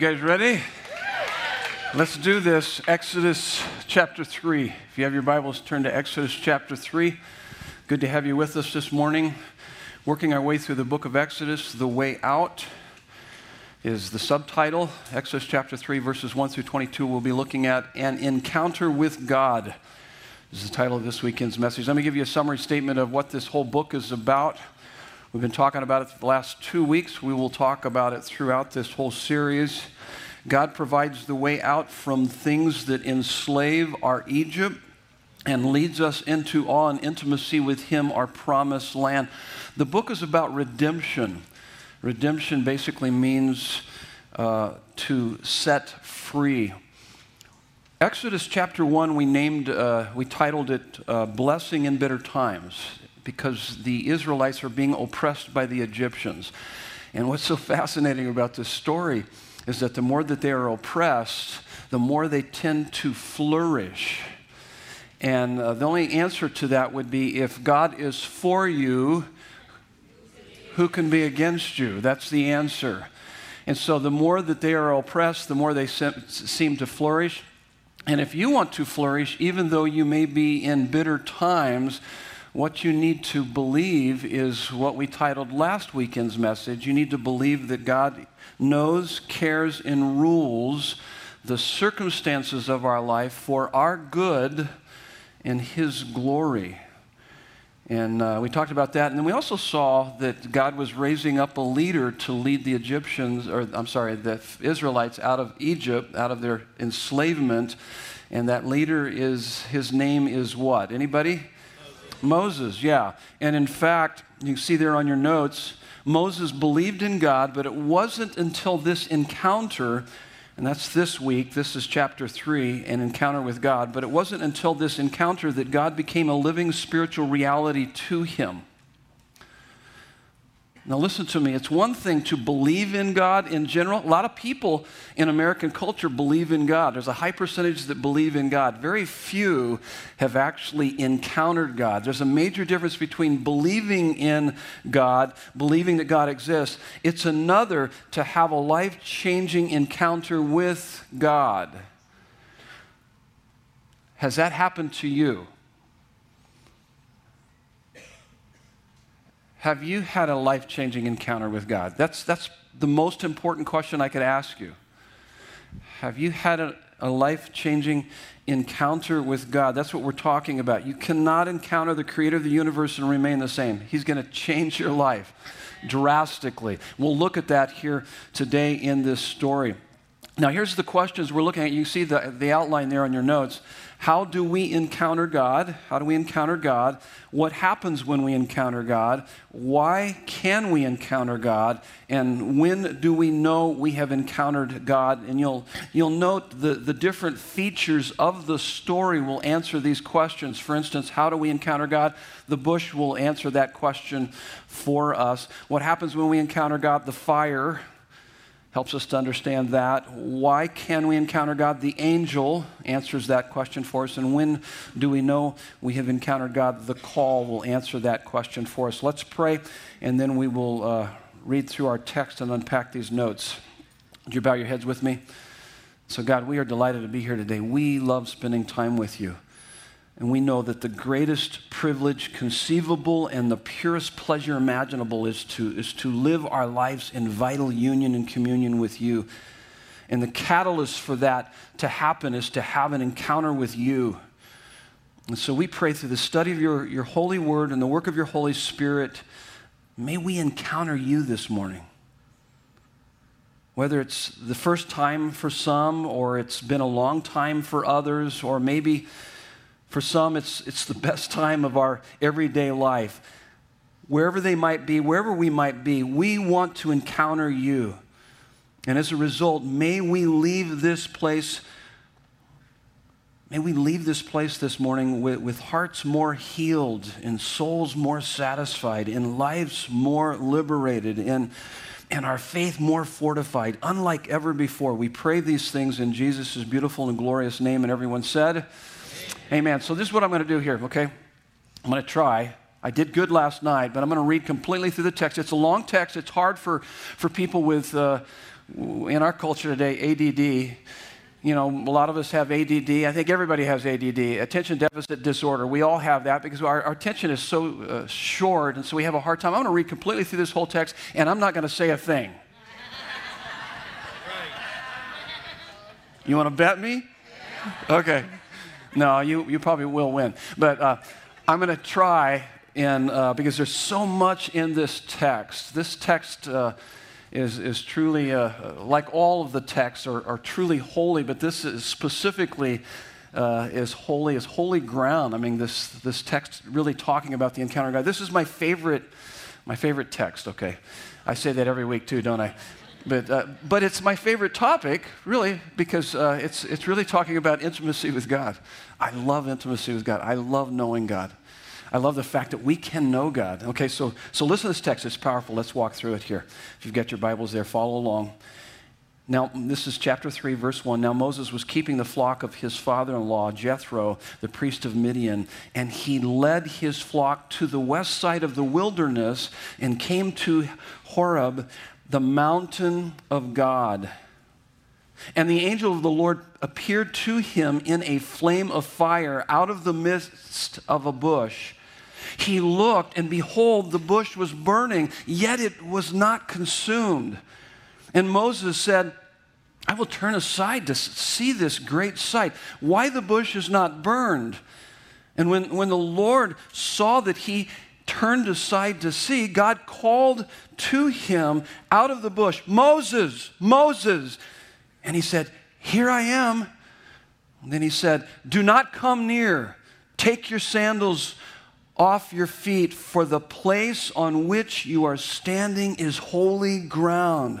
You guys ready? Let's do this. Exodus chapter 3. If you have your Bibles, turn to Exodus chapter 3. Good to have you with us this morning. Working our way through the book of Exodus. The way out is the subtitle. Exodus chapter 3, verses 1 through 22. We'll be looking at an encounter with God. This is the title of this weekend's message. Let me give you a summary statement of what this whole book is about. We've been talking about it for the last 2 weeks. We will talk about it throughout this whole series. God provides the way out from things that enslave our Egypt and leads us into awe and intimacy with Him, our promised land. The book is about redemption. Redemption basically means to set free. Exodus chapter 1, we titled it Blessing in Bitter Times, because the Israelites are being oppressed by the Egyptians. And what's so fascinating about this story is that the more that they are oppressed, the more they tend to flourish. And the only answer to that would be, if God is for you, who can be against you? That's the answer. And so the more that they are oppressed, the more they seem to flourish. And if you want to flourish, even though you may be in bitter times, what you need to believe is what we titled last weekend's message. You need to believe that God knows, cares, and rules the circumstances of our life for our good and His glory. And we talked about that. And then we also saw that God was raising up a leader to lead the Israelites out of Egypt, out of their enslavement. And that leader his name is what? Anybody? Moses, yeah. And in fact, you can see there on your notes, Moses believed in God, but it wasn't until this encounter, and that's this week, this is chapter 3, an encounter with God, but it wasn't until this encounter that God became a living spiritual reality to him. Now listen to me, it's one thing to believe in God in general. A lot of people in American culture believe in God. There's a high percentage that believe in God. Very few have actually encountered God. There's a major difference between believing in God, believing that God exists. It's another to have a life-changing encounter with God. Has that happened to you? Have you had a life-changing encounter with God? That's the most important question I could ask you. Have you had a life-changing encounter with God? That's what we're talking about. You cannot encounter the creator of the universe and remain the same. He's going to change your life drastically. We'll look at that here today in this story. Now, here's the questions we're looking at. You see the outline there on your notes. How do we encounter God? How do we encounter God? What happens when we encounter God? Why can we encounter God? And when do we know we have encountered God? And you'll note the different features of the story will answer these questions. For instance, how do we encounter God? The bush will answer that question for us. What happens when we encounter God? The fire helps us to understand that. Why can we encounter God? The angel answers that question for us. And when do we know we have encountered God? The call will answer that question for us. Let's pray, and then we will read through our text and unpack these notes. Would you bow your heads with me? So God, we are delighted to be here today. We love spending time with you. And we know that the greatest privilege conceivable and the purest pleasure imaginable is to live our lives in vital union and communion with you. And the catalyst for that to happen is to have an encounter with you. And so we pray through the study of your holy word and the work of your Holy Spirit, may we encounter you this morning. Whether it's the first time for some, or it's been a long time for others, or maybe for some, it's the best time of our everyday life. Wherever they might be, wherever we might be, we want to encounter you. And as a result, may we leave this place this morning with hearts more healed and souls more satisfied and lives more liberated and our faith more fortified, unlike ever before. We pray these things in Jesus' beautiful and glorious name. And everyone said, amen. So this is what I'm going to do here, okay? I'm going to try. I did good last night, but I'm going to read completely through the text. It's a long text. It's hard for people with in our culture today, ADD, you know, a lot of us have ADD. I think everybody has ADD, attention deficit disorder. We all have that because our attention is so short, and so we have a hard time. I'm going to read completely through this whole text, and I'm not going to say a thing. You want to bet me? Okay. No, you probably will win. But I'm going to try, and because there's so much in this text. This text is truly, like all of the texts, are truly holy, but this is specifically is holy ground. I mean, this text really talking about the encounter of God. This is my favorite text, okay? I say that every week too, don't I? But it's my favorite topic, really, because it's really talking about intimacy with God. I love intimacy with God. I love knowing God. I love the fact that we can know God. Okay, so listen to this text. It's powerful. Let's walk through it here. If you've got your Bibles there, follow along. Now, this is chapter 3, verse 1. Now Moses was keeping the flock of his father-in-law, Jethro, the priest of Midian, and he led his flock to the west side of the wilderness and came to Horeb, the mountain of God. And the angel of the Lord appeared to him in a flame of fire out of the midst of a bush. He looked, and behold, the bush was burning, yet it was not consumed. And Moses said, I will turn aside to see this great sight, why the bush is not burned. And when the Lord saw that he turned aside to see, God called to him out of the bush, Moses, Moses. And he said, here I am. And then he said, do not come near. Take your sandals off your feet, for the place on which you are standing is holy ground.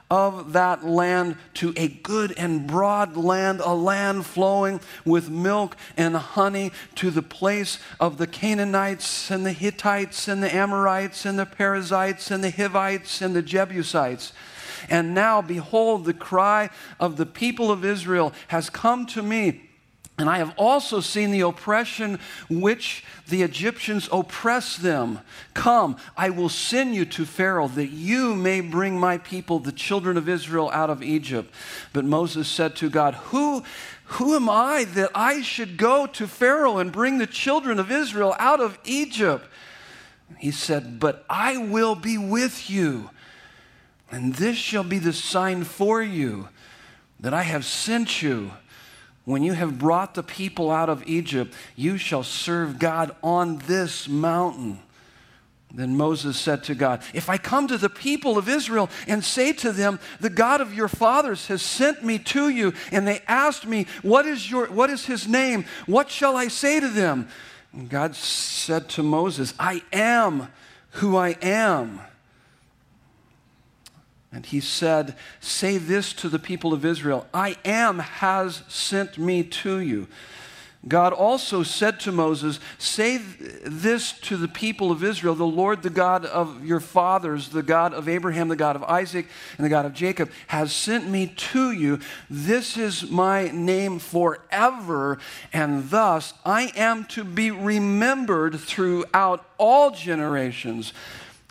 of that land to a good and broad land, a land flowing with milk and honey, to the place of the Canaanites and the Hittites and the Amorites and the Perizzites and the Hivites and the Jebusites. And now, behold, the cry of the people of Israel has come to me, and I have also seen the oppression which the Egyptians oppress them. Come, I will send you to Pharaoh, that you may bring my people, the children of Israel, out of Egypt. But Moses said to God, Who am I that I should go to Pharaoh and bring the children of Israel out of Egypt? He said, but I will be with you, and this shall be the sign for you that I have sent you. When you have brought the people out of Egypt, you shall serve God on this mountain. Then Moses said to God, if I come to the people of Israel and say to them, the God of your fathers has sent me to you, and they asked me, what is his name? What shall I say to them? And God said to Moses, I am who I am. And he said, say this to the people of Israel, I am has sent me to you. God also said to Moses, say this to the people of Israel, the Lord, the God of your fathers, the God of Abraham, the God of Isaac, and the God of Jacob, has sent me to you. This is my name forever, and thus I am to be remembered throughout all generations.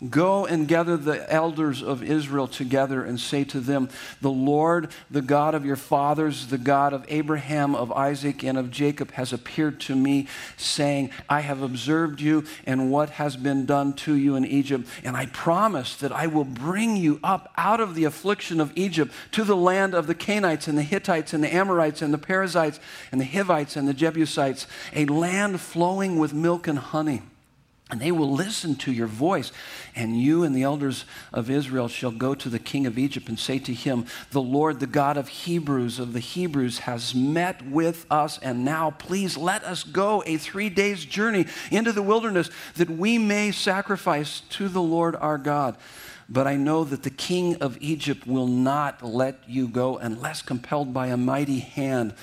Go and gather the elders of Israel together and say to them, the Lord, the God of your fathers, the God of Abraham, of Isaac, and of Jacob has appeared to me, saying, I have observed you and what has been done to you in Egypt, and I promise that I will bring you up out of the affliction of Egypt to the land of the Canaanites and the Hittites and the Amorites and the Perizzites and the Hivites and the Jebusites, a land flowing with milk and honey. And they will listen to your voice, and you and the elders of Israel shall go to the king of Egypt and say to him, the Lord, the God of the Hebrews, has met with us, and now please let us go a 3 days' journey into the wilderness that we may sacrifice to the Lord our God. But I know that the king of Egypt will not let you go unless compelled by a mighty hand.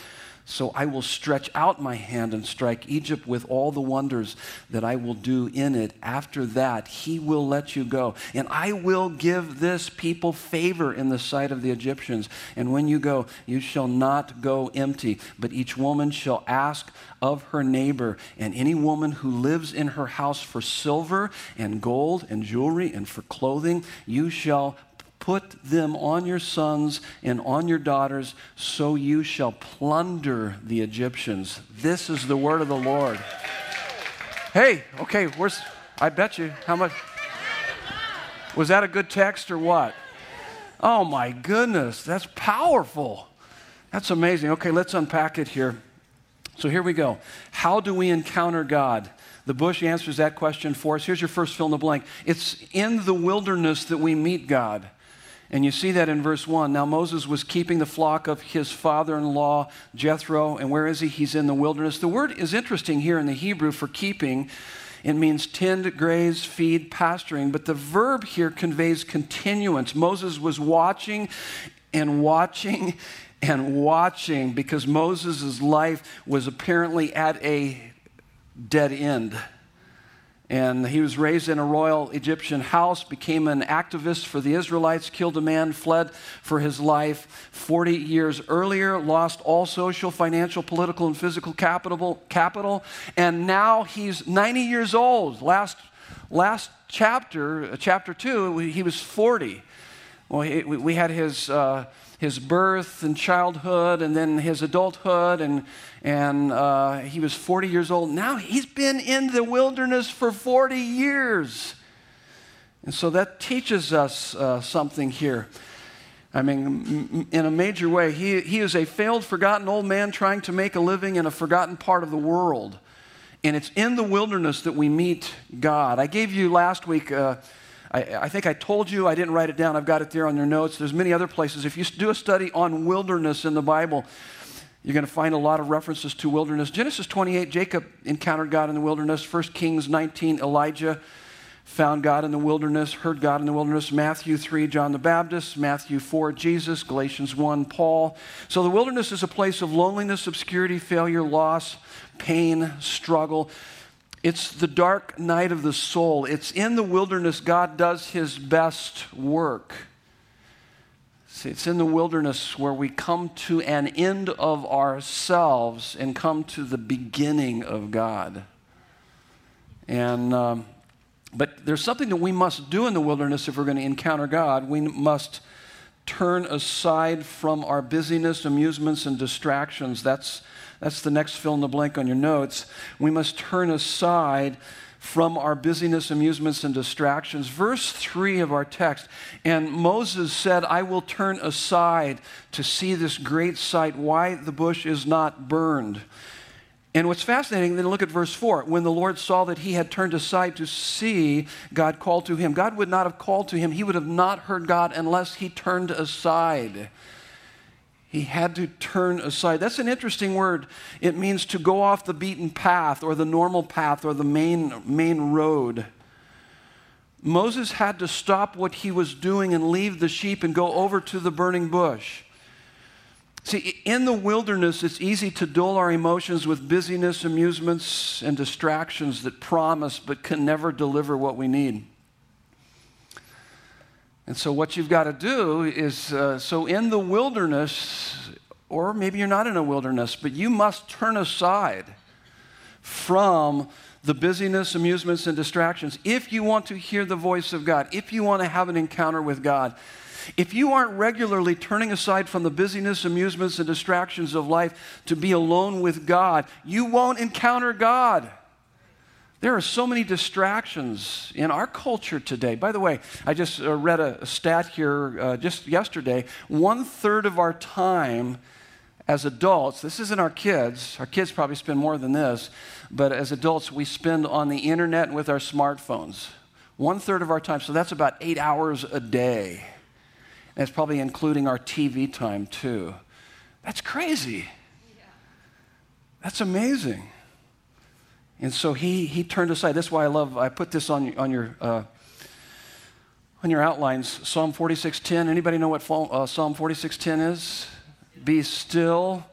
So I will stretch out my hand and strike Egypt with all the wonders that I will do in it. After that, he will let you go. And I will give this people favor in the sight of the Egyptians. And when you go, you shall not go empty, but each woman shall ask of her neighbor, and any woman who lives in her house for silver and gold and jewelry and for clothing, you shall put them on your sons and on your daughters, so you shall plunder the Egyptians. This is the word of the Lord. Hey, okay, where's, I bet you, how much? Was that a good text or what? Oh my goodness, that's powerful. That's amazing. Okay, let's unpack it here. So here we go. How do we encounter God? The bush answers that question for us. Here's your first fill in the blank. It's in the wilderness that we meet God. And you see that in verse 1. Now Moses was keeping the flock of his father-in-law Jethro. And where is he? He's in the wilderness. The word is interesting here in the Hebrew for keeping. It means tend, graze, feed, pasturing. But the verb here conveys continuance. Moses was watching and watching and watching because Moses' life was apparently at a dead end. And he was raised in a royal Egyptian house, became an activist for the Israelites, killed a man, fled for his life 40 years earlier, lost all social, financial, political, and physical capital. And now he's 90 years old. Last chapter, chapter 2, he was 40. Well, we had his birth and childhood and then his adulthood, and he was 40 years old. Now he's been in the wilderness for 40 years. And so that teaches us something here. I mean, in a major way, he is a failed, forgotten old man trying to make a living in a forgotten part of the world. And it's in the wilderness that we meet God. I gave you last week... I think I told you, I didn't write it down. I've got it there on your notes. There's many other places. If you do a study on wilderness in the Bible, you're going to find a lot of references to wilderness. Genesis 28, Jacob encountered God in the wilderness. 1 Kings 19, Elijah found God in the wilderness, heard God in the wilderness. Matthew 3, John the Baptist. Matthew 4, Jesus. Galatians 1, Paul. So the wilderness is a place of loneliness, obscurity, failure, loss, pain, struggle. It's the dark night of the soul. It's in the wilderness God does his best work. See, it's in the wilderness where we come to an end of ourselves and come to the beginning of God. And but there's something that we must do in the wilderness if we're going to encounter God. We must turn aside from our busyness, amusements, and distractions. That's the next fill in the blank on your notes. We must turn aside from our busyness, amusements, and distractions. Verse 3 of our text, and Moses said, I will turn aside to see this great sight, why the bush is not burned. And what's fascinating, then look at verse 4. When the Lord saw that he had turned aside to see, God called to him. God would not have called to him. He would have not heard God unless he turned aside. He had to turn aside. That's an interesting word. It means to go off the beaten path or the normal path or the main road. Moses had to stop what he was doing and leave the sheep and go over to the burning bush. See, in the wilderness, it's easy to dull our emotions with busyness, amusements, and distractions that promise but can never deliver what we need. And so what you've got to do is, so in the wilderness, or maybe you're not in a wilderness, but you must turn aside from the busyness, amusements, and distractions if you want to hear the voice of God, if you want to have an encounter with God. If you aren't regularly turning aside from the busyness, amusements, and distractions of life to be alone with God, you won't encounter God. There are so many distractions in our culture today. By the way, I just read a stat here just yesterday. 1/3 of our time as adults, this isn't our kids probably spend more than this, but as adults we spend on the internet with our smartphones. 1/3 of our time, so that's about 8 hours a day. And it's probably including our TV time too. That's crazy. Yeah. That's amazing. And so he turned aside. That's why I put this on your On your outlines, Psalm 46:10. Anybody know what Psalm 46:10 is? Be still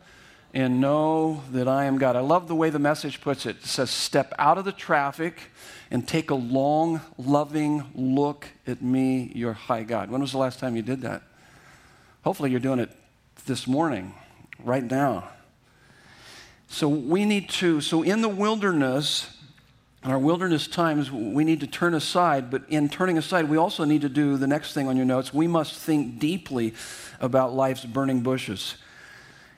and know that I am God. I love the way the Message puts it. It says, step out of the traffic and take a long, loving look at me, your high God. When was the last time you did that? Hopefully you're doing it this morning, right now. So we need to, in the wilderness, in our wilderness times, we need to turn aside, but in turning aside, we also need to do the next thing on your notes. We must think deeply about life's burning bushes.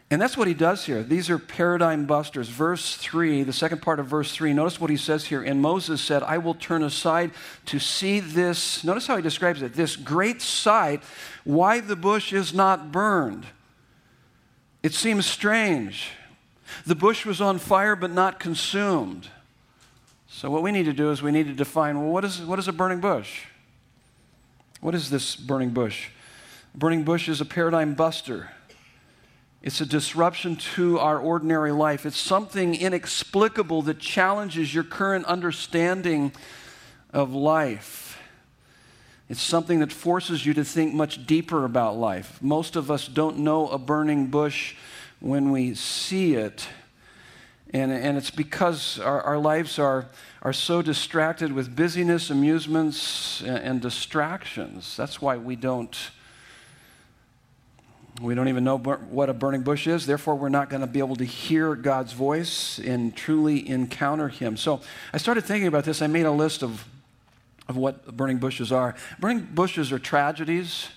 And that's what he does here. These are paradigm busters. Verse 3, the second part of verse 3, notice what he says here. And Moses said, I will turn aside to see this. Notice how he describes it. This great sight, why the bush is not burned. It seems strange. The bush was on fire but not consumed. So what we need to do is we need to define, well, what is a burning bush? What is this burning bush? A burning bush is a paradigm buster. It's a disruption to our ordinary life. It's something inexplicable that challenges your current understanding of life. It's something that forces you to think much deeper about life. Most of us don't know a burning bush when we see it. And it's because our lives are so distracted with busyness, amusements, and distractions. That's why we don't even know what a burning bush is. Therefore, we're not going to be able to hear God's voice and truly encounter him. So I started thinking about this. I made a list of what burning bushes are. Burning bushes are tragedies.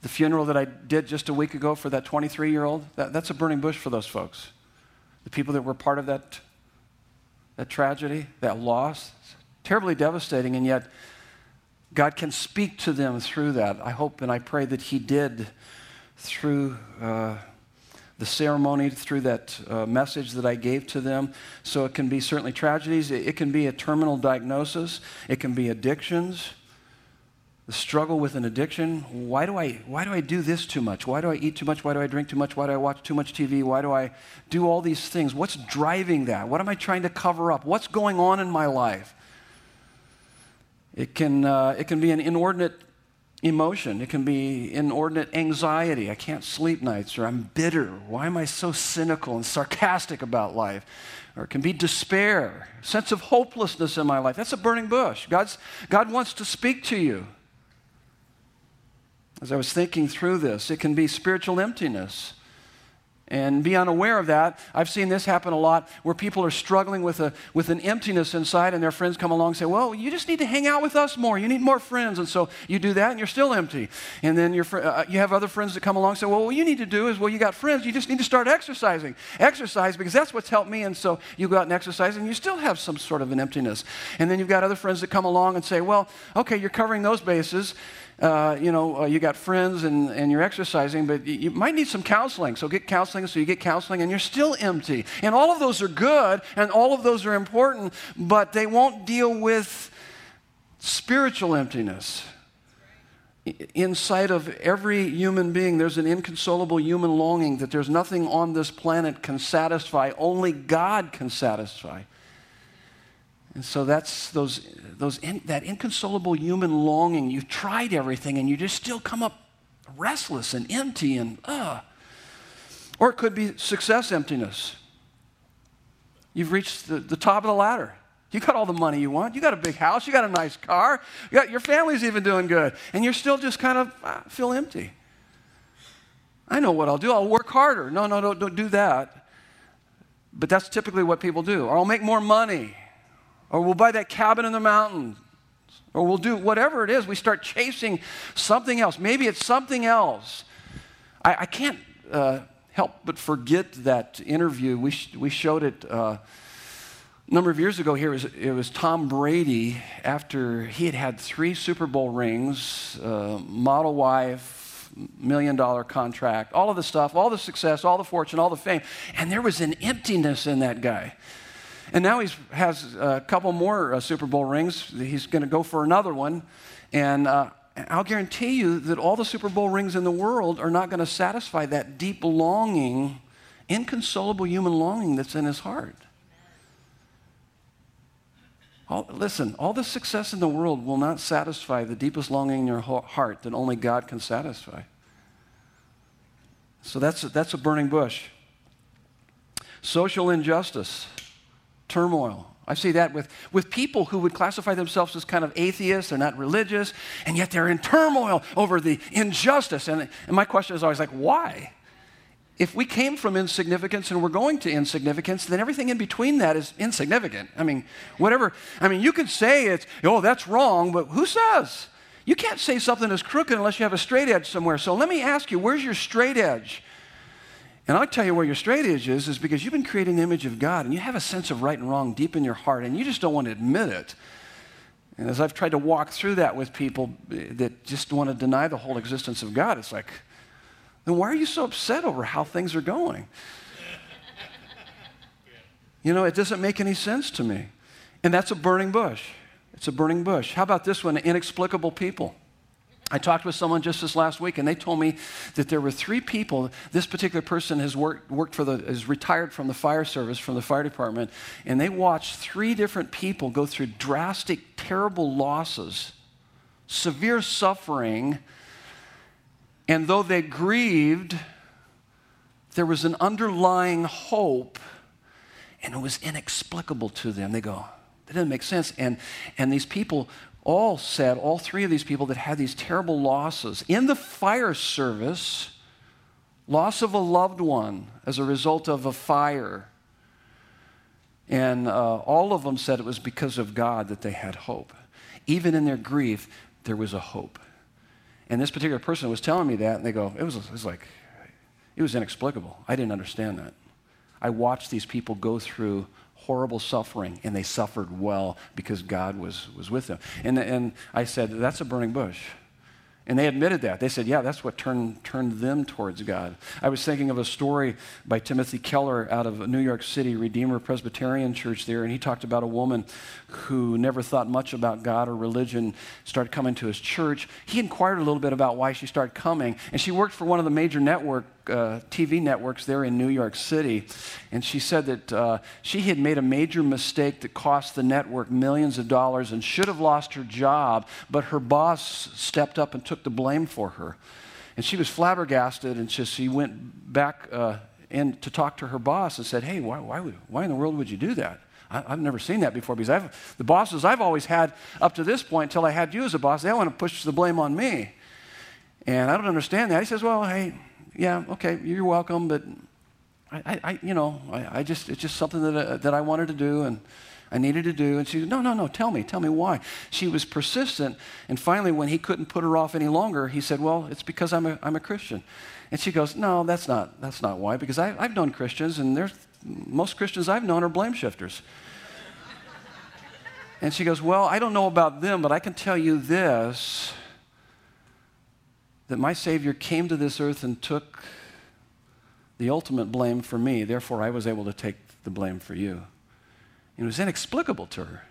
The funeral that I did just a week ago for that 23-year-old, that's a burning bush for those folks. The people that were part of that tragedy, that loss, terribly devastating, and yet God can speak to them through that. I hope and I pray that he did through the ceremony, through that message that I gave to them. So it can be certainly tragedies. It can be a terminal diagnosis. It can be addictions. The struggle with an addiction. Why do I do this too much? Why do I eat too much? Why do I drink too much? Why do I watch too much TV? Why do I do all these things? What's driving that? What am I trying to cover up? What's going on in my life? It can be an inordinate emotion. It can be inordinate anxiety. I can't sleep nights, or I'm bitter. Why am I so cynical and sarcastic about life? Or it can be despair, sense of hopelessness in my life. That's a burning bush. God wants to speak to you. As I was thinking through this, it can be spiritual emptiness. And be unaware of that. I've seen this happen a lot where people are struggling with an emptiness inside, and their friends come along and say, well, you just need to hang out with us more. You need more friends. And so you do that, and you're still empty. And then you have other friends that come along and say, well, what you need to do is, well, you got friends. You just need to start exercising. Exercise, because that's what's helped me. And so you go out and exercise, and you still have some sort of an emptiness. And then you've got other friends that come along and say, well, okay, you're covering those bases. You got friends and you're exercising, but you might need some counseling. So get counseling, so you get counseling, and you're still empty. And all of those are good, and all of those are important, but they won't deal with spiritual emptiness. Inside of every human being, there's an inconsolable human longing that there's nothing on this planet can satisfy. Only God can satisfy. And so that's that inconsolable human longing. You've tried everything, and you just still come up restless and empty and Or it could be success emptiness. You've reached the top of the ladder. You got all the money you want. You got a big house. You got a nice car. Your family's even doing good, and you're still just kind of feel empty. I know what I'll do. I'll work harder. No, don't do that. But that's typically what people do. Or I'll make more money. Or we'll buy that cabin in the mountains. Or we'll do whatever it is. We start chasing something else. Maybe it's something else. I can't help but forget that interview. We showed it a number of years ago here. It was Tom Brady after he had 3 Super Bowl rings, model wife, $1 million contract, all of the stuff, all the success, all the fortune, all the fame. And there was an emptiness in that guy. And now he has a couple more Super Bowl rings. He's going to go for another one. And I'll guarantee you that all the Super Bowl rings in the world are not going to satisfy that deep longing, inconsolable human longing that's in his heart. Listen, all the success in the world will not satisfy the deepest longing in your heart that only God can satisfy. So that's a burning bush. Social injustice, turmoil. I see that with people who would classify themselves as kind of atheists, they're not religious, and yet they're in turmoil over the injustice. And my question is always like, why? If we came from insignificance and we're going to insignificance, then everything in between that is insignificant. I mean, whatever. I mean, you could say it's, oh, that's wrong, but who says? You can't say something is crooked unless you have a straight edge somewhere. So let me ask you, where's your straight edge? And I'll tell you where your straight edge is because you've been created in the image of God and you have a sense of right and wrong deep in your heart and you just don't want to admit it. And as I've tried to walk through that with people that just want to deny the whole existence of God, it's like, then why are you so upset over how things are going? You know, it doesn't make any sense to me. And that's a burning bush. It's a burning bush. How about this one, inexplicable people? I talked with someone just this last week, and they told me that there were three people. This particular person has is retired from the fire service, from the fire department, and they watched three different people go through drastic, terrible losses, severe suffering, and though they grieved, there was an underlying hope, and it was inexplicable to them. They go, that doesn't make sense. And these people all said, all three of these people that had these terrible losses in the fire service, loss of a loved one as a result of a fire. And all of them said it was because of God that they had hope. Even in their grief, there was a hope. And this particular person was telling me that, and they go, it was inexplicable. I didn't understand that. I watched these people go through horrible suffering, and they suffered well because God was with them. And I said, that's a burning bush. And they admitted that. They said, yeah, that's what turned them towards God. I was thinking of a story by Timothy Keller out of New York City, Redeemer Presbyterian Church there, and he talked about a woman who never thought much about God or religion, started coming to his church. He inquired a little bit about why she started coming, and she worked for one of the major TV networks there in New York City, and she said that she had made a major mistake that cost the network millions of dollars and should have lost her job, but her boss stepped up and took the blame for her. And she was flabbergasted, and she went back in to talk to her boss and said, hey, why in the world would you do that? I've never seen that before, because the bosses I've always had up to this point, until I had you as a boss, they want to push the blame on me. And I don't understand that. He says, well, hey, yeah, okay, you're welcome, but it's just something that I wanted to do and I needed to do. And she said, no, tell me why. She was persistent, and finally when he couldn't put her off any longer, he said, well, it's because I'm a Christian. And she goes, no, that's not why, because I've known Christians, and most Christians I've known are blame shifters. And she goes, well, I don't know about them, but I can tell you this, that my Savior came to this earth and took the ultimate blame for me, therefore I was able to take the blame for you. It was inexplicable to her.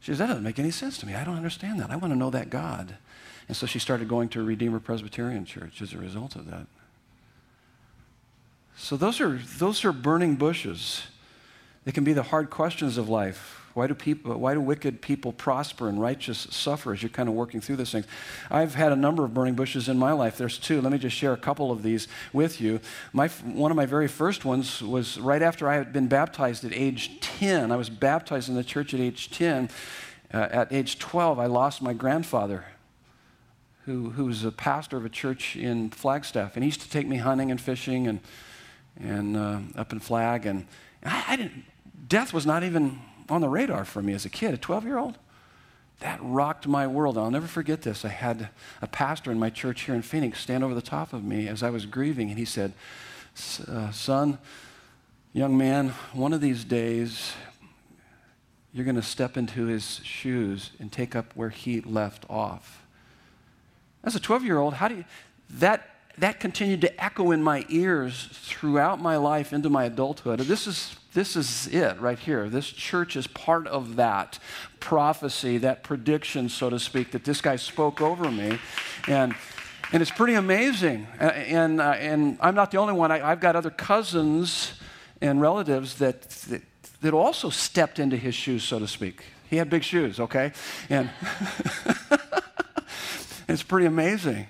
She says, that doesn't make any sense to me. I don't understand that. I want to know that God. And so she started going to Redeemer Presbyterian Church as a result of that. So those are burning bushes. They can be the hard questions of life. Why do wicked people prosper and righteous suffer, as you're kind of working through these things? I've had a number of burning bushes in my life. There's two. Let me just share a couple of these with you. One of my very first ones was right after I had been baptized at age 10. I was baptized in the church at age 10. At age 12, I lost my grandfather, who was a pastor of a church in Flagstaff. And he used to take me hunting and fishing and up in Flag. And I didn't. Death was not even on the radar for me as a kid, a 12-year-old. That rocked my world. I'll never forget this. I had a pastor in my church here in Phoenix stand over the top of me as I was grieving, and he said, son, young man, one of these days you're going to step into his shoes and take up where he left off. As a 12-year-old, that continued to echo in my ears throughout my life into my adulthood. This is it right here. This church is part of that prophecy, that prediction, so to speak, that this guy spoke over me. And it's pretty amazing. And I'm not the only one. I've got other cousins and relatives that that also stepped into his shoes, so to speak. He had big shoes, okay? And it's pretty amazing.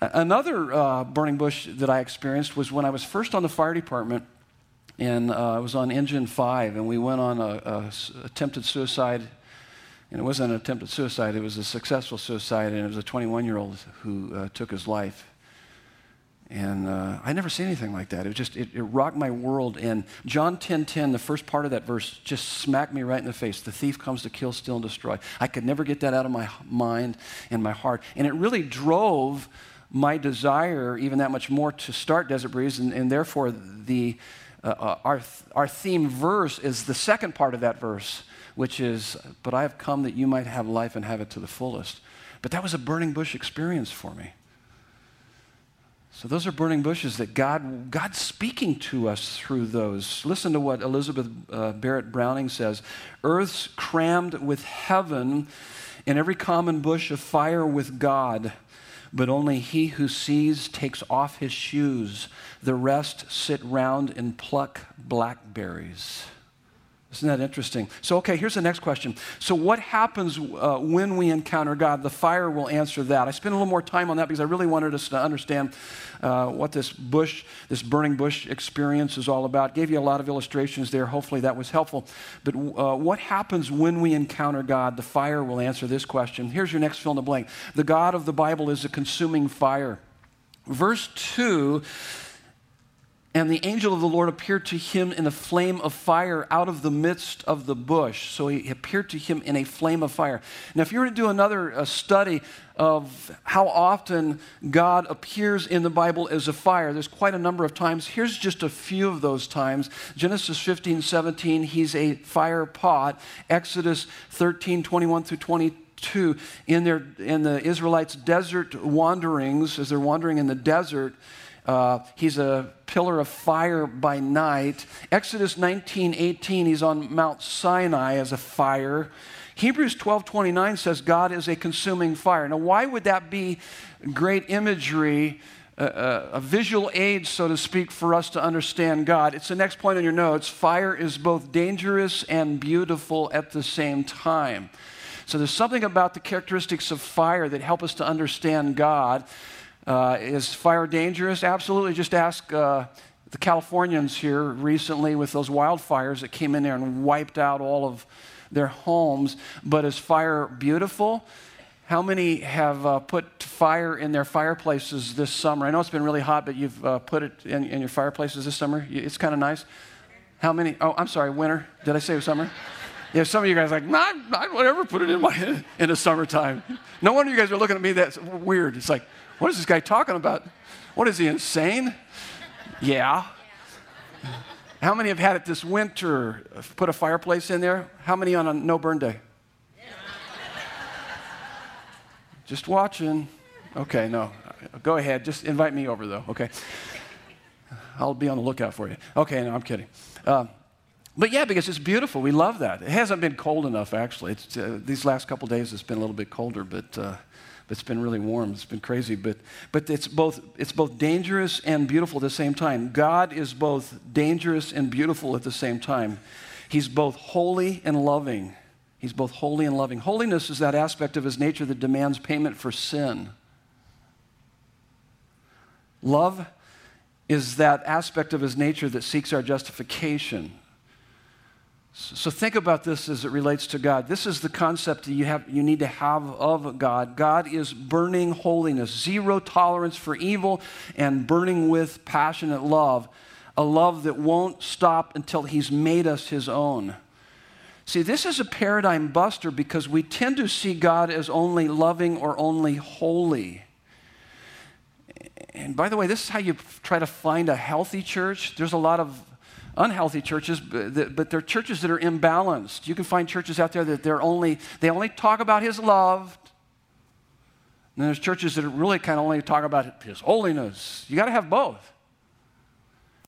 Another burning bush that I experienced was when I was first on the fire department, and I was on engine 5, and we went on an attempted suicide. And it wasn't an attempted suicide, it was a successful suicide, and it was a 21-year-old who took his life. And I never seen anything like that. It just, it rocked my world. And John 10:10, the first part of that verse, just smacked me right in the face. The thief comes to kill, steal, and destroy. I could never get that out of my mind and my heart. And it really drove my desire even that much more to start Desert Breeze, and therefore the our theme verse is the second part of that verse, which is, but I have come that you might have life and have it to the fullest. But that was a burning bush experience for me. So those are burning bushes that God's speaking to us through those. Listen to what Elizabeth Barrett Browning says. Earth's crammed with heaven, and every common bush afire with God. But only he who sees takes off his shoes. The rest sit round and pluck blackberries. Isn't that interesting? So, okay, here's the next question. So what happens when we encounter God? The fire will answer that. I spent a little more time on that because I really wanted us to understand what this burning bush experience is all about. Gave you a lot of illustrations there. Hopefully that was helpful. But what happens when we encounter God? The fire will answer this question. Here's your next fill in the blank. The God of the Bible is a consuming fire. Verse 2 says, and the angel of the Lord appeared to him in a flame of fire out of the midst of the bush. So he appeared to him in a flame of fire. Now, if you were to do another study of how often God appears in the Bible as a fire, there's quite a number of times. Here's just a few of those times. Genesis 15:17, he's a fire pot. Exodus 13:21 through 22. In the Israelites' desert wanderings, as they're wandering in the desert, he's a pillar of fire by night. Exodus 19:18, he's on Mount Sinai as a fire. Hebrews 12:29 says God is a consuming fire. Now, why would that be great imagery, a visual aid, so to speak, for us to understand God? It's the next point in your notes. Fire is both dangerous and beautiful at the same time. So there's something about the characteristics of fire that help us to understand God. Is fire dangerous? Absolutely. Just ask the Californians here recently with those wildfires that came in there and wiped out all of their homes. But is fire beautiful? How many have put fire in their fireplaces this summer? I know it's been really hot, but you've put it in your fireplaces this summer. It's kind of nice. How many? Oh, I'm sorry, winter. Did I say summer? Yeah, some of you guys are like, no, I would never put it in the summertime. No wonder you guys are looking at me that's weird. It's like, what is this guy talking about? What is he, insane? Yeah. How many have had it this winter? Put a fireplace in there? How many on a no-burn day? Just watching. Okay, no. Go ahead. Just invite me over, though, okay? I'll be on the lookout for you. Okay, no, I'm kidding. But yeah, because it's beautiful. We love that. It hasn't been cold enough, actually. It's, these last couple days, it's been a little bit colder, but it's been really warm. It's been crazy. But it's both dangerous and beautiful at the same time. God is both dangerous and beautiful at the same time. He's both holy and loving. He's both holy and loving. Holiness is that aspect of his nature that demands payment for sin. Love is that aspect of his nature that seeks our justification. So think about this as it relates to God. This is the concept that you need to have of God. God is burning holiness, zero tolerance for evil, and burning with passionate love, a love that won't stop until he's made us his own. See, this is a paradigm buster because we tend to see God as only loving or only holy. And by the way, this is how you try to find a healthy church. There's a lot of unhealthy churches, but they're churches that are imbalanced. You can find churches out there that they only talk about his love. And there's churches that really kind of only talk about his holiness. You got to have both.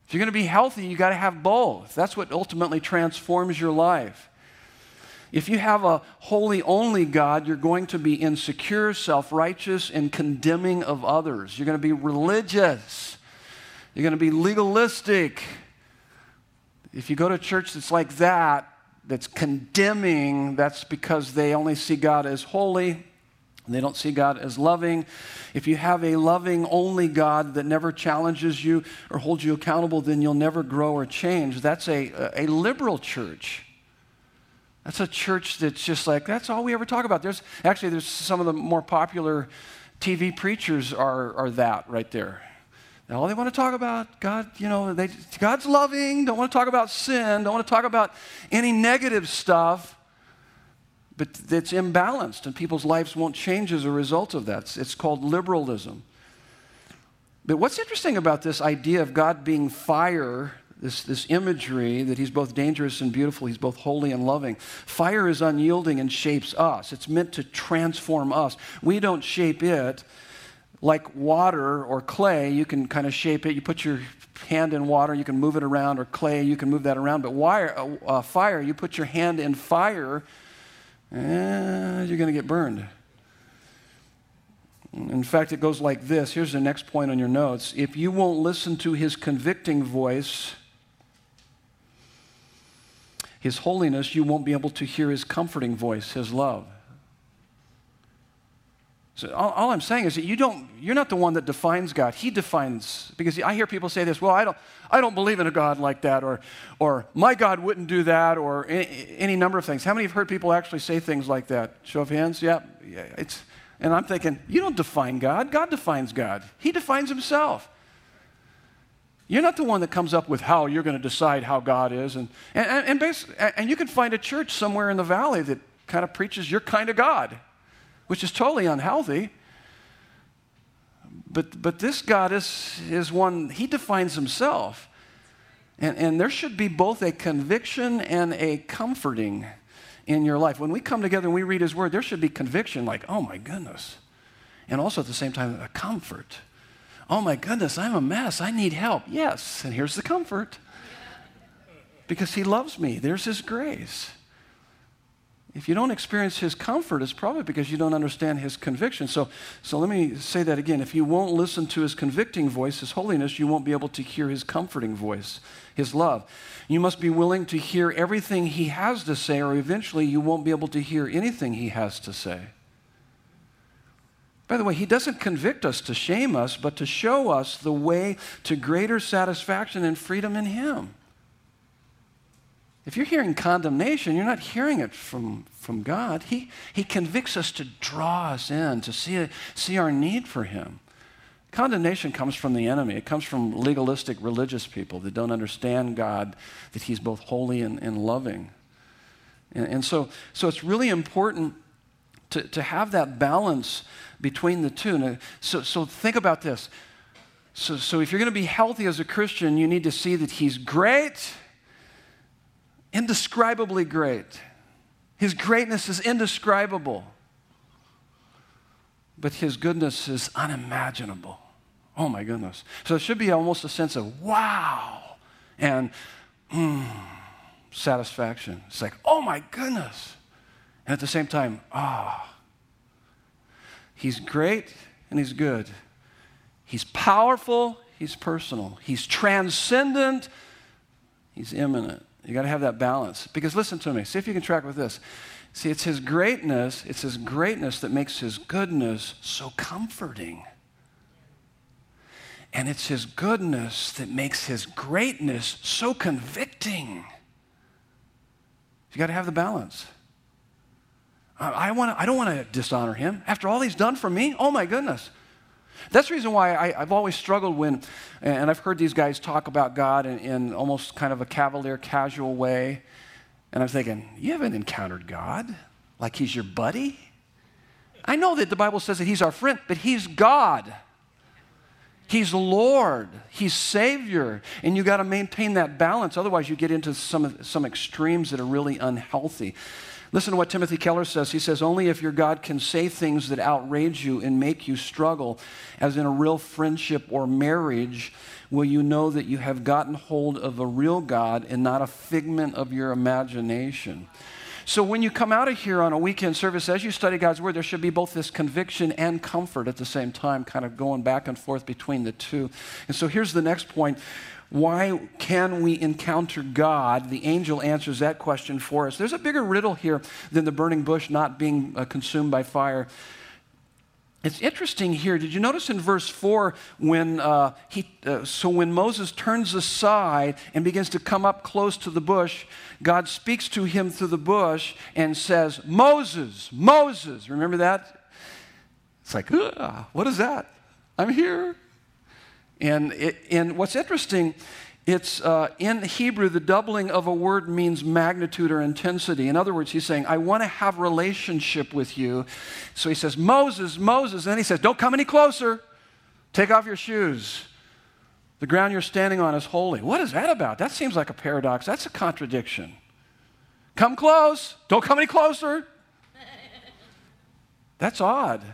If you're going to be healthy, you got to have both. That's what ultimately transforms your life. If you have a holy only God, you're going to be insecure, self-righteous, and condemning of others. You're going to be religious. You're going to be legalistic. If you go to a church that's like that, that's condemning, that's because they only see God as holy, and they don't see God as loving. If you have a loving only God that never challenges you or holds you accountable, then you'll never grow or change. That's a liberal church. That's a church that's just like, that's all we ever talk about. There's some of the more popular TV preachers are that right there. And all they want to talk about, God, you know, God's loving, don't want to talk about sin, don't want to talk about any negative stuff. But it's imbalanced, and people's lives won't change as a result of that. It's called liberalism. But what's interesting about this idea of God being fire, this imagery that he's both dangerous and beautiful, he's both holy and loving. Fire is unyielding and shapes us. It's meant to transform us. We don't shape it. Like water or clay, you can kind of shape it. You put your hand in water, you can move it around, or clay, you can move that around. But fire, you put your hand in fire, you're going to get burned. In fact, it goes like this. Here's the next point on your notes. If you won't listen to his convicting voice, his holiness, you won't be able to hear his comforting voice, his love. So all I'm saying is that you're not the one that defines God. He defines, because I hear people say this, well, I don't believe in a God like that, or my God wouldn't do that, or any number of things. How many have heard people actually say things like that? Show of hands? Yeah. And I'm thinking, you don't define God. God defines God. He defines himself. You're not the one that comes up with how you're going to decide how God is. And you can find a church somewhere in the valley that kind of preaches your kind of God, which is totally unhealthy. But this God is one, he defines himself. And there should be both a conviction and a comforting in your life. When we come together and we read his word, there should be conviction, like, oh my goodness. And also at the same time, a comfort. Oh my goodness, I'm a mess. I need help. Yes, and here's the comfort. Because he loves me. There's his grace. If you don't experience his comfort, it's probably because you don't understand his conviction. So let me say that again. If you won't listen to his convicting voice, his holiness, you won't be able to hear his comforting voice, his love. You must be willing to hear everything he has to say, or eventually you won't be able to hear anything he has to say. By the way, he doesn't convict us to shame us, but to show us the way to greater satisfaction and freedom in him. If you're hearing condemnation, you're not hearing it from God. He convicts us to draw us in, to see our need for him. Condemnation comes from the enemy. It comes from legalistic religious people that don't understand God, that he's both holy and loving. And so it's really important to have that balance between the two. Now, so think about this. So if you're going to be healthy as a Christian, you need to see that he's great, indescribably great. His greatness is indescribable, but his goodness is unimaginable. Oh my goodness. So it should be almost a sense of wow and satisfaction. It's like, oh my goodness. And at the same time, he's great and he's good. He's powerful, he's personal. He's transcendent, he's immanent. You got to have that balance. Because listen to me. See if you can track with this. See, it's his greatness that makes his goodness so comforting. And it's his goodness that makes his greatness so convicting. You got to have the balance. I don't want to dishonor him. After all he's done for me, oh my goodness. That's the reason why I've always struggled when, and I've heard these guys talk about God in almost kind of a cavalier, casual way, and I'm thinking, you haven't encountered God like he's your buddy? I know that the Bible says that he's our friend, but he's God. He's Lord. He's Savior, and you got to maintain that balance. Otherwise, you get into some extremes that are really unhealthy. Listen to what Timothy Keller says. He says, only if your God can say things that outrage you and make you struggle, as in a real friendship or marriage, will you know that you have gotten hold of a real God and not a figment of your imagination. So when you come out of here on a weekend service, as you study God's Word, there should be both this conviction and comfort at the same time, kind of going back and forth between the two. And so here's the next point. Why can we encounter God? The angel answers that question for us. There's a bigger riddle here than the burning bush not being consumed by fire. It's interesting here. Did you notice in verse 4 when when Moses turns aside and begins to come up close to the bush, God speaks to him through the bush and says, "Moses, Moses." Remember that? It's like, what is that? I'm here. And what's interesting, it's in Hebrew, the doubling of a word means magnitude or intensity. In other words, he's saying, I want to have relationship with you. So he says, Moses, Moses. And then he says, don't come any closer. Take off your shoes. The ground you're standing on is holy. What is that about? That seems like a paradox. That's a contradiction. Come close. Don't come any closer. That's odd.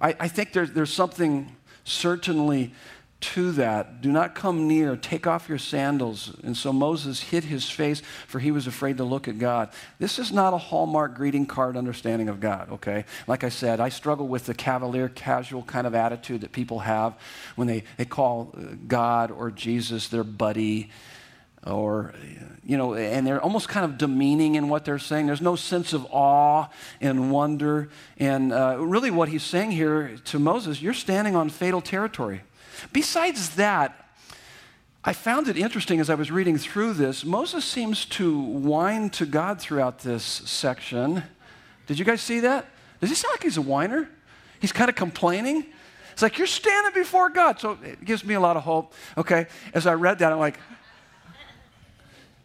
I think there's something certainly to that. Do not come near. Take off your sandals. And so Moses hid his face, for he was afraid to look at God. This is not a Hallmark greeting card understanding of God, okay? Like I said, I struggle with the cavalier, casual kind of attitude that people have when they call God or Jesus their buddy, or, you know, and they're almost kind of demeaning in what they're saying. There's no sense of awe and wonder. And really what he's saying here to Moses, you're standing on fatal territory. Besides that, I found it interesting as I was reading through this, Moses seems to whine to God throughout this section. Did you guys see that? Does he sound like he's a whiner? He's kind of complaining. It's like, you're standing before God. So it gives me a lot of hope. Okay, as I read that, I'm like,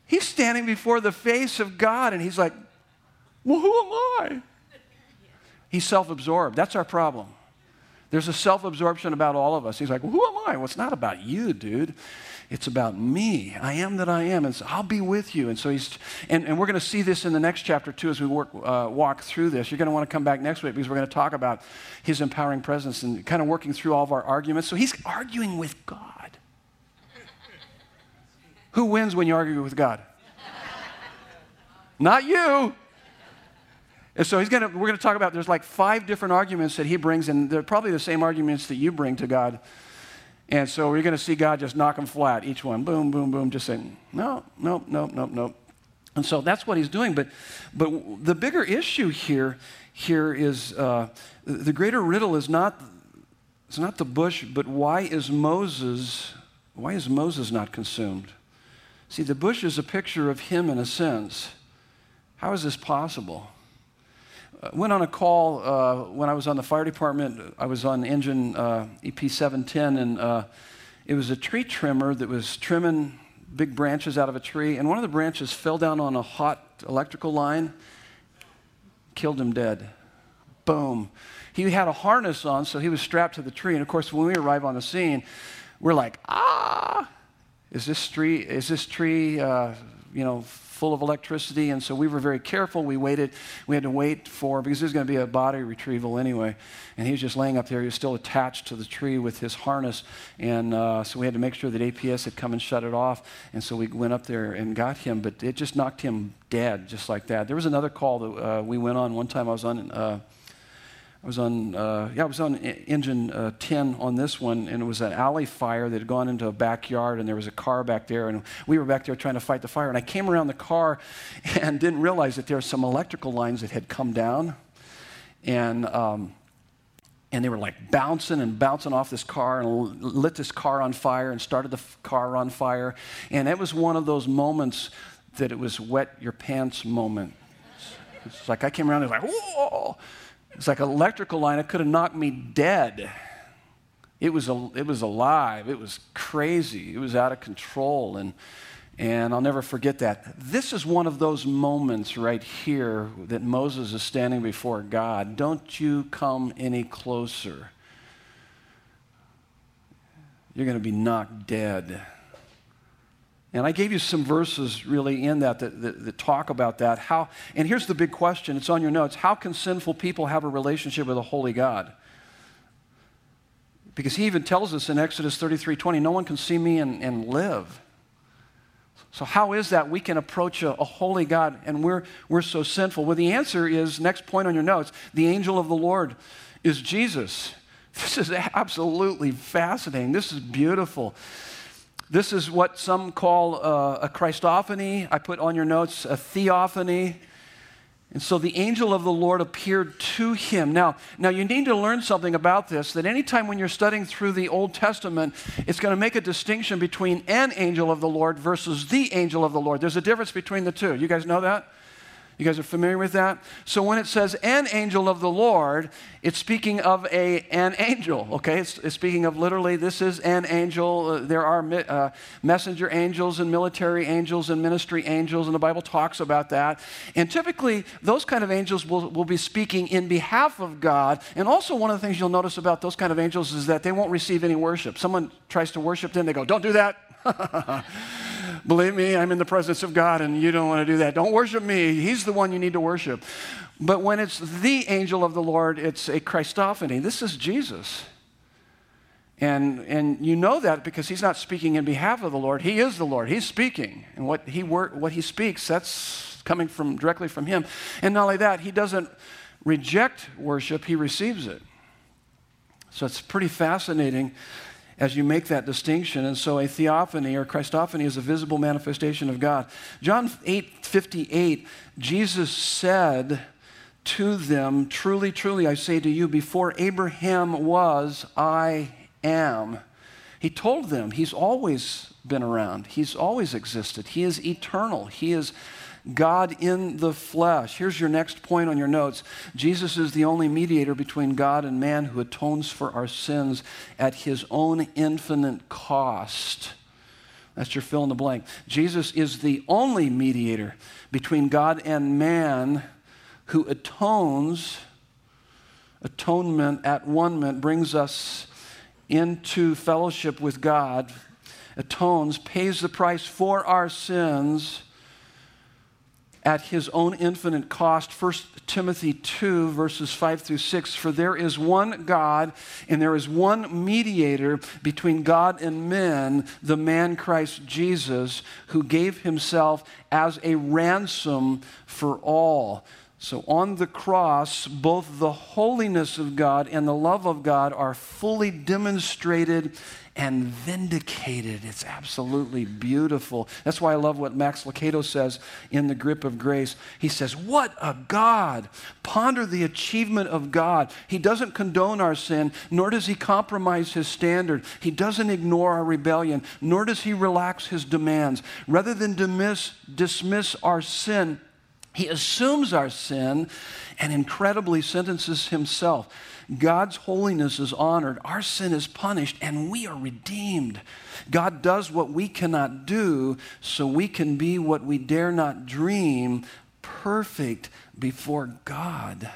he's standing before the face of God, and he's like, well, who am I? He's self-absorbed. That's our problem. There's a self-absorption about all of us. He's like, well, who am I? Well, it's not about you, dude. It's about me. I am that I am, and so I'll be with you. And so and we're going to see this in the next chapter, too, as we walk through this. You're going to want to come back next week because we're going to talk about his empowering presence and kind of working through all of our arguments. So he's arguing with God. Who wins when you argue with God? Not you. And so we're going to talk about, there's like 5 different arguments that he brings, and they're probably the same arguments that you bring to God. And so we're going to see God just knock them flat, each one, boom, boom, boom, just saying, no, no, no, no, no. And so that's what he's doing. But the bigger issue here is the greater riddle is not the bush, but why is Moses not consumed? See, the bush is a picture of him in a sense. How is this possible? I went on a call when I was on the fire department. I was on engine EP 710, and it was a tree trimmer that was trimming big branches out of a tree, and one of the branches fell down on a hot electrical line, killed him dead. Boom. He had a harness on, so he was strapped to the tree, and of course, when we arrive on the scene, we're like, is this tree full of electricity? And so we were very careful. We waited. We had to wait because there's going to be a body retrieval anyway. And he was just laying up there. He was still attached to the tree with his harness. And so we had to make sure that APS had come and shut it off. And so we went up there and got him, but it just knocked him dead just like that. There was another call that we went on. One time I was on engine 10 on this one, and it was an alley fire that had gone into a backyard, and there was a car back there, and we were back there trying to fight the fire. And I came around the car and didn't realize that there were some electrical lines that had come down, and they were like bouncing off this car and lit this car on fire and started the car on fire. And it was one of those moments that it was wet your pants moment. It's like I came around and it was like, whoa. It's like an electrical line. It could have knocked me dead. It was alive. It was crazy. It was out of control. And I'll never forget that. This is one of those moments right here that Moses is standing before God. Don't you come any closer. You're going to be knocked dead. And I gave you some verses really in that talk about that. And here's the big question. It's on your notes. How can sinful people have a relationship with a holy God? Because he even tells us in Exodus 33:20, no one can see me and live. So how is that we can approach a holy God and we're so sinful? Well, the answer is, next point on your notes, the angel of the Lord is Jesus. This is absolutely fascinating. This is beautiful. This is what some call a Christophany. I put on your notes a theophany. And so the angel of the Lord appeared to him. Now you need to learn something about this, that anytime when you're studying through the Old Testament, it's going to make a distinction between an angel of the Lord versus the angel of the Lord. There's a difference between the two. You guys know that? You guys are familiar with that? So when it says an angel of the Lord, it's speaking of an angel, okay? It's speaking of literally this is an angel. There are messenger angels and military angels and ministry angels, and the Bible talks about that. And typically, those kind of angels will be speaking in behalf of God. And also one of the things you'll notice about those kind of angels is that they won't receive any worship. Someone tries to worship them, they go, "Don't do that." Believe me, I'm in the presence of God, and you don't want to do that. Don't worship me. He's the one you need to worship. But when it's the angel of the Lord, it's a Christophany. This is Jesus. And you know that because he's not speaking in behalf of the Lord. He is the Lord. He's speaking. And what he speaks, that's coming from directly from him. And not only that, he doesn't reject worship. He receives it. So it's pretty fascinating as you make that distinction. And so a theophany or Christophany is a visible manifestation of God. John 8:58, Jesus said to them, "Truly, truly, I say to you, before Abraham was, I am." He told them he's always been around. He's always existed. He is eternal. He is God in the flesh. Here's your next point on your notes. Jesus is the only mediator between God and man who atones for our sins at his own infinite cost. That's your fill in the blank. Jesus is the only mediator between God and man who atones. Atonement, at one-ment, brings us into fellowship with God. Atones, pays the price for our sins at his own infinite cost. 1 Timothy 2, verses 5 through 6, "For there is one God, and there is one mediator between God and men, the man Christ Jesus, who gave himself as a ransom for all." So on the cross, both the holiness of God and the love of God are fully demonstrated and vindicated. It's absolutely beautiful. That's why I love what Max Lucado says in The Grip of Grace. He says, "What a God! Ponder the achievement of God. He doesn't condone our sin, nor does he compromise his standard. He doesn't ignore our rebellion, nor does he relax his demands. Rather than dismiss our sin, he assumes our sin and incredibly sentences himself. God's holiness is honored, our sin is punished, and we are redeemed. God does what we cannot do, so we can be what we dare not dream, perfect before God."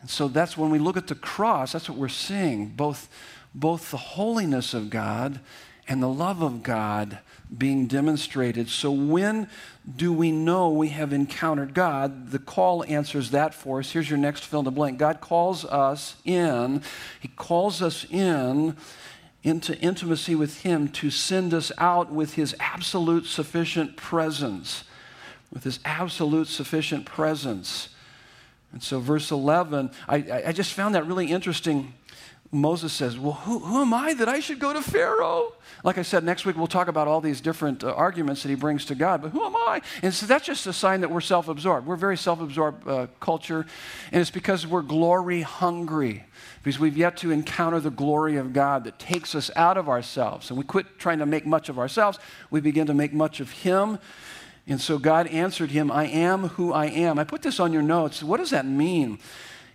And so that's when we look at the cross, that's what we're seeing, both the holiness of God and the love of God being demonstrated. So when do we know we have encountered God? The call answers that for us. Here's your next fill in the blank. God calls us in. He calls us in into intimacy with him to send us out with his absolute sufficient presence. With his absolute sufficient presence. And so verse 11, I just found that really interesting. Moses says, "Well, who am I that I should go to Pharaoh?" Like I said, next week we'll talk about all these different arguments that he brings to God, but who am I? And so that's just a sign that we're self-absorbed. We're a very self-absorbed culture, and it's because we're glory hungry, because we've yet to encounter the glory of God that takes us out of ourselves. And we quit trying to make much of ourselves. We begin to make much of him. And so God answered him, "I am who I am." I put this on your notes. What does that mean?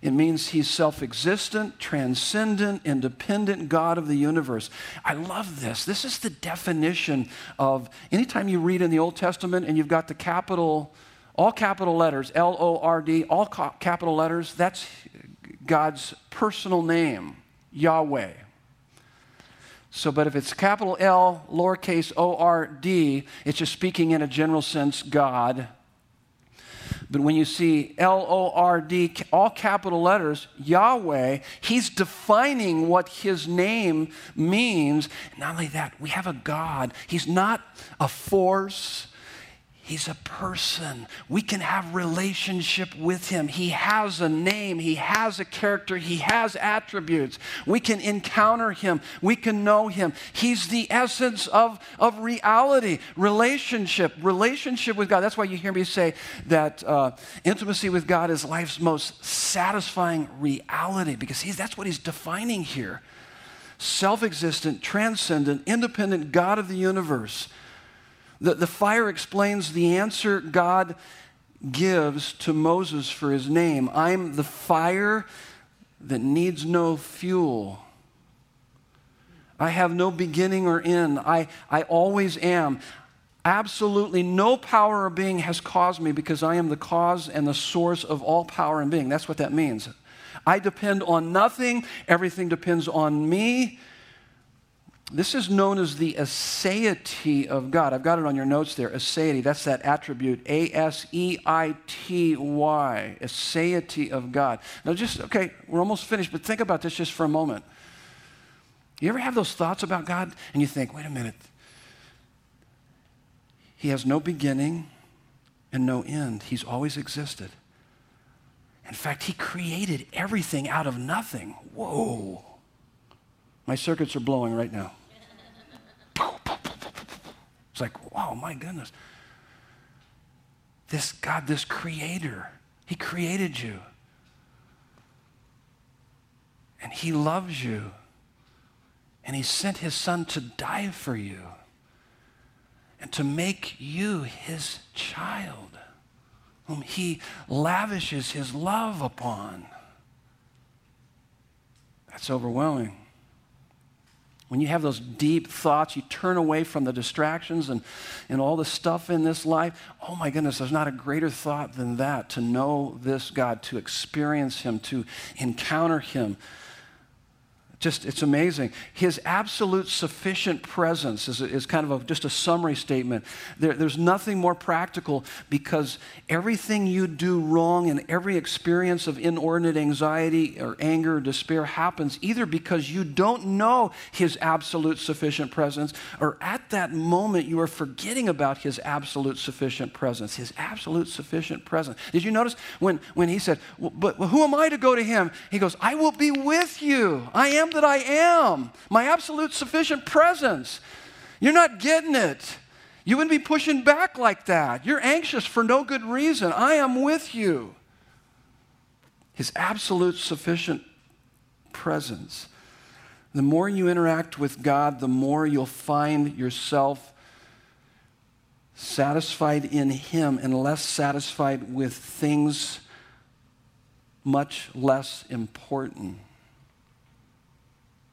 It means he's self-existent, transcendent, independent God of the universe. I love this. This is the definition of, anytime you read in the Old Testament and you've got the capital, all capital letters, L-O-R-D, all capital letters, that's God's personal name, Yahweh. So, but if it's capital L, lowercase O-R-D, it's just speaking in a general sense, God. But when you see L-O-R-D, all capital letters, Yahweh, he's defining what his name means. Not only that, we have a God. He's not a force. He's a person. We can have relationship with him. He has a name. He has a character. He has attributes. We can encounter him. We can know him. He's the essence of reality, relationship with God. That's why you hear me say that intimacy with God is life's most satisfying reality, because that's what he's defining here. Self-existent, transcendent, independent God of the universe. The fire explains the answer God gives to Moses for his name. I'm the fire that needs no fuel. I have no beginning or end. I always am. Absolutely no power or being has caused me, because I am the cause and the source of all power and being. That's what that means. I depend on nothing. Everything depends on me. This is known as the aseity of God. I've got it on your notes there, aseity. That's that attribute, A-S-E-I-T-Y, aseity of God. Now we're almost finished, but think about this just for a moment. You ever have those thoughts about God and you think, wait a minute, he has no beginning and no end. He's always existed. In fact, he created everything out of nothing. Whoa. My circuits are blowing right now. It's like, wow, my goodness. This God, this creator, he created you. And he loves you. And he sent his son to die for you and to make you his child, whom he lavishes his love upon. That's overwhelming. When you have those deep thoughts, you turn away from the distractions and all the stuff in this life. Oh my goodness, there's not a greater thought than that, to know this God, to experience him, to encounter him. Just, it's amazing. His absolute sufficient presence is kind of just a summary statement. There's nothing more practical, because everything you do wrong and every experience of inordinate anxiety or anger or despair happens either because you don't know his absolute sufficient presence, or at that moment you are forgetting about his absolute sufficient presence. His absolute sufficient presence. Did you notice when he said, but who am I to go to him? He goes, I will be with you. I am that I am, my absolute sufficient presence. You're not getting it. You wouldn't be pushing back like that. You're anxious for no good reason. I am with you. His absolute sufficient presence. The more you interact with God, the more you'll find yourself satisfied in him and less satisfied with things much less important.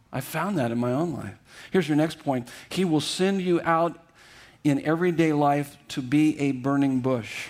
I found that in my own life. Here's your next point. He will send you out in everyday life to be a burning bush.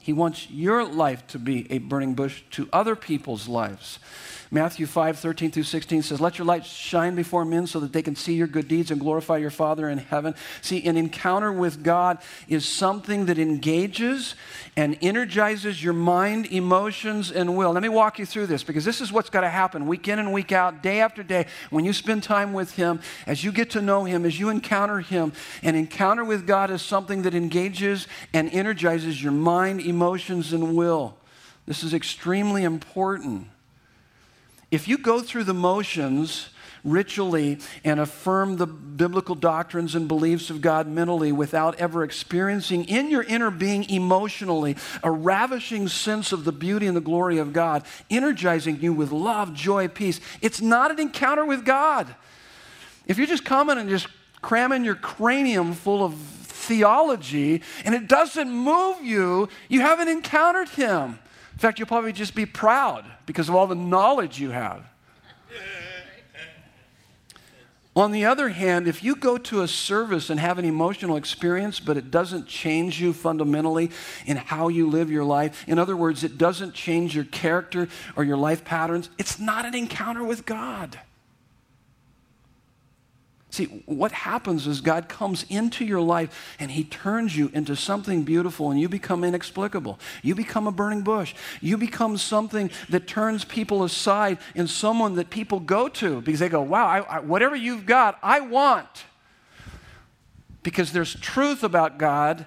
He wants your life to be a burning bush to other people's lives. Matthew 5:13 through 16 says, let your light shine before men so that they can see your good deeds and glorify your Father in heaven. See, an encounter with God is something that engages and energizes your mind, emotions, and will. Let me walk you through this, because this is what's got to happen week in and week out, day after day, when you spend time with him, as you get to know him, as you encounter him. An encounter with God is something that engages and energizes your mind, emotions, and will. This is extremely important. If you go through the motions ritually and affirm the biblical doctrines and beliefs of God mentally without ever experiencing in your inner being emotionally a ravishing sense of the beauty and the glory of God, energizing you with love, joy, peace, it's not an encounter with God. If you just come in and just cram in your cranium full of theology and it doesn't move you, you haven't encountered him. In fact, you'll probably just be proud because of all the knowledge you have. On the other hand, if you go to a service and have an emotional experience, but it doesn't change you fundamentally in how you live your life, in other words, it doesn't change your character or your life patterns, it's not an encounter with God. See, what happens is God comes into your life and he turns you into something beautiful, and you become inexplicable. You become a burning bush. You become something that turns people aside, and someone that people go to because they go, wow, whatever you've got, I want. Because there's truth about God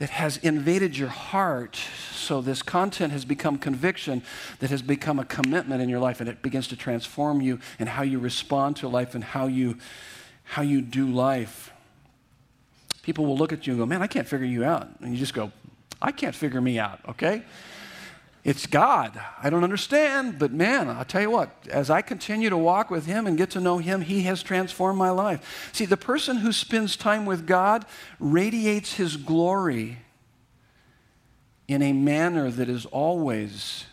that has invaded your heart. So this content has become conviction that has become a commitment in your life, and it begins to transform you and how you respond to life and how you do life. People will look at you and go, man, I can't figure you out. And you just go, I can't figure me out, okay? It's God. I don't understand, but man, I'll tell you what, as I continue to walk with Him and get to know Him, He has transformed my life. See, the person who spends time with God radiates His glory in a manner that is always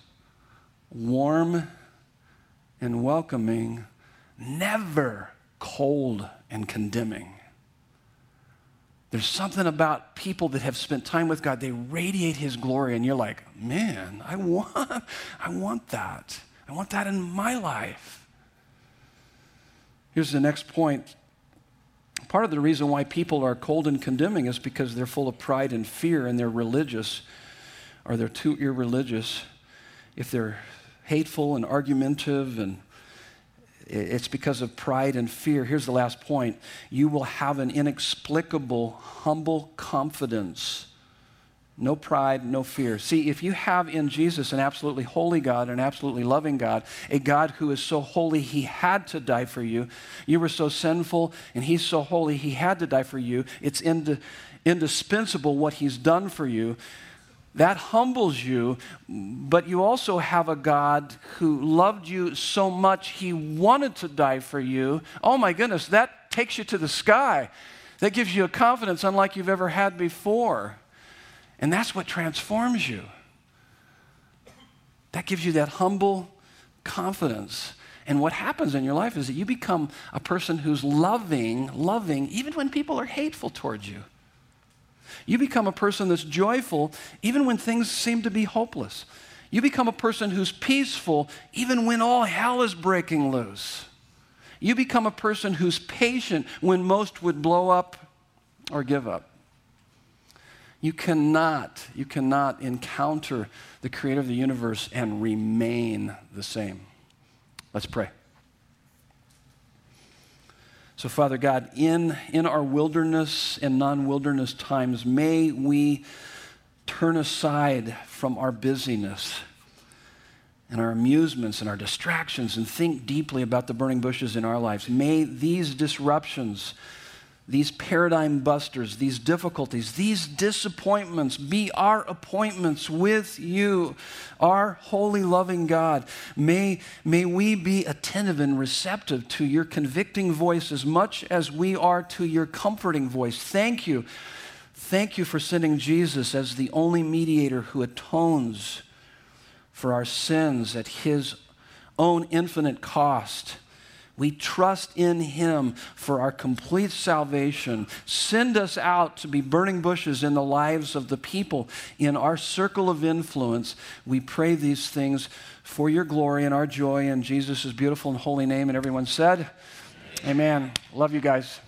warm and welcoming, never cold and condemning. There's something about people that have spent time with God. They radiate His glory, and you're like, man, I want that. I want that in my life. Here's the next point. Part of the reason why people are cold and condemning is because they're full of pride and fear, and they're religious, or they're too irreligious. If they're hateful and argumentative, and it's because of pride and fear. Here's the last point. You will have an inexplicable, humble confidence. No pride, no fear. See, if you have in Jesus an absolutely holy God, an absolutely loving God, a God who is so holy He had to die for you, you were so sinful and He's so holy He had to die for you, it's indispensable what He's done for you. That humbles you, but you also have a God who loved you so much He wanted to die for you. Oh my goodness, that takes you to the sky. That gives you a confidence unlike you've ever had before. And that's what transforms you. That gives you that humble confidence. And what happens in your life is that you become a person who's loving, even when people are hateful towards you. You become a person that's joyful even when things seem to be hopeless. You become a person who's peaceful even when all hell is breaking loose. You become a person who's patient when most would blow up or give up. You cannot encounter the Creator of the universe and remain the same. Let's pray. So, Father God, in our wilderness and non-wilderness times, may we turn aside from our busyness and our amusements and our distractions and think deeply about the burning bushes in our lives. May these disruptions, these paradigm busters, these difficulties, these disappointments be our appointments with You, our holy, loving God. May we be attentive and receptive to Your convicting voice as much as we are to Your comforting voice. Thank You. Thank You for sending Jesus as the only mediator who atones for our sins at His own infinite cost. We trust in Him for our complete salvation. Send us out to be burning bushes in the lives of the people in our circle of influence. We pray these things for Your glory and our joy in Jesus' beautiful and holy name. And everyone said, amen. Love you guys.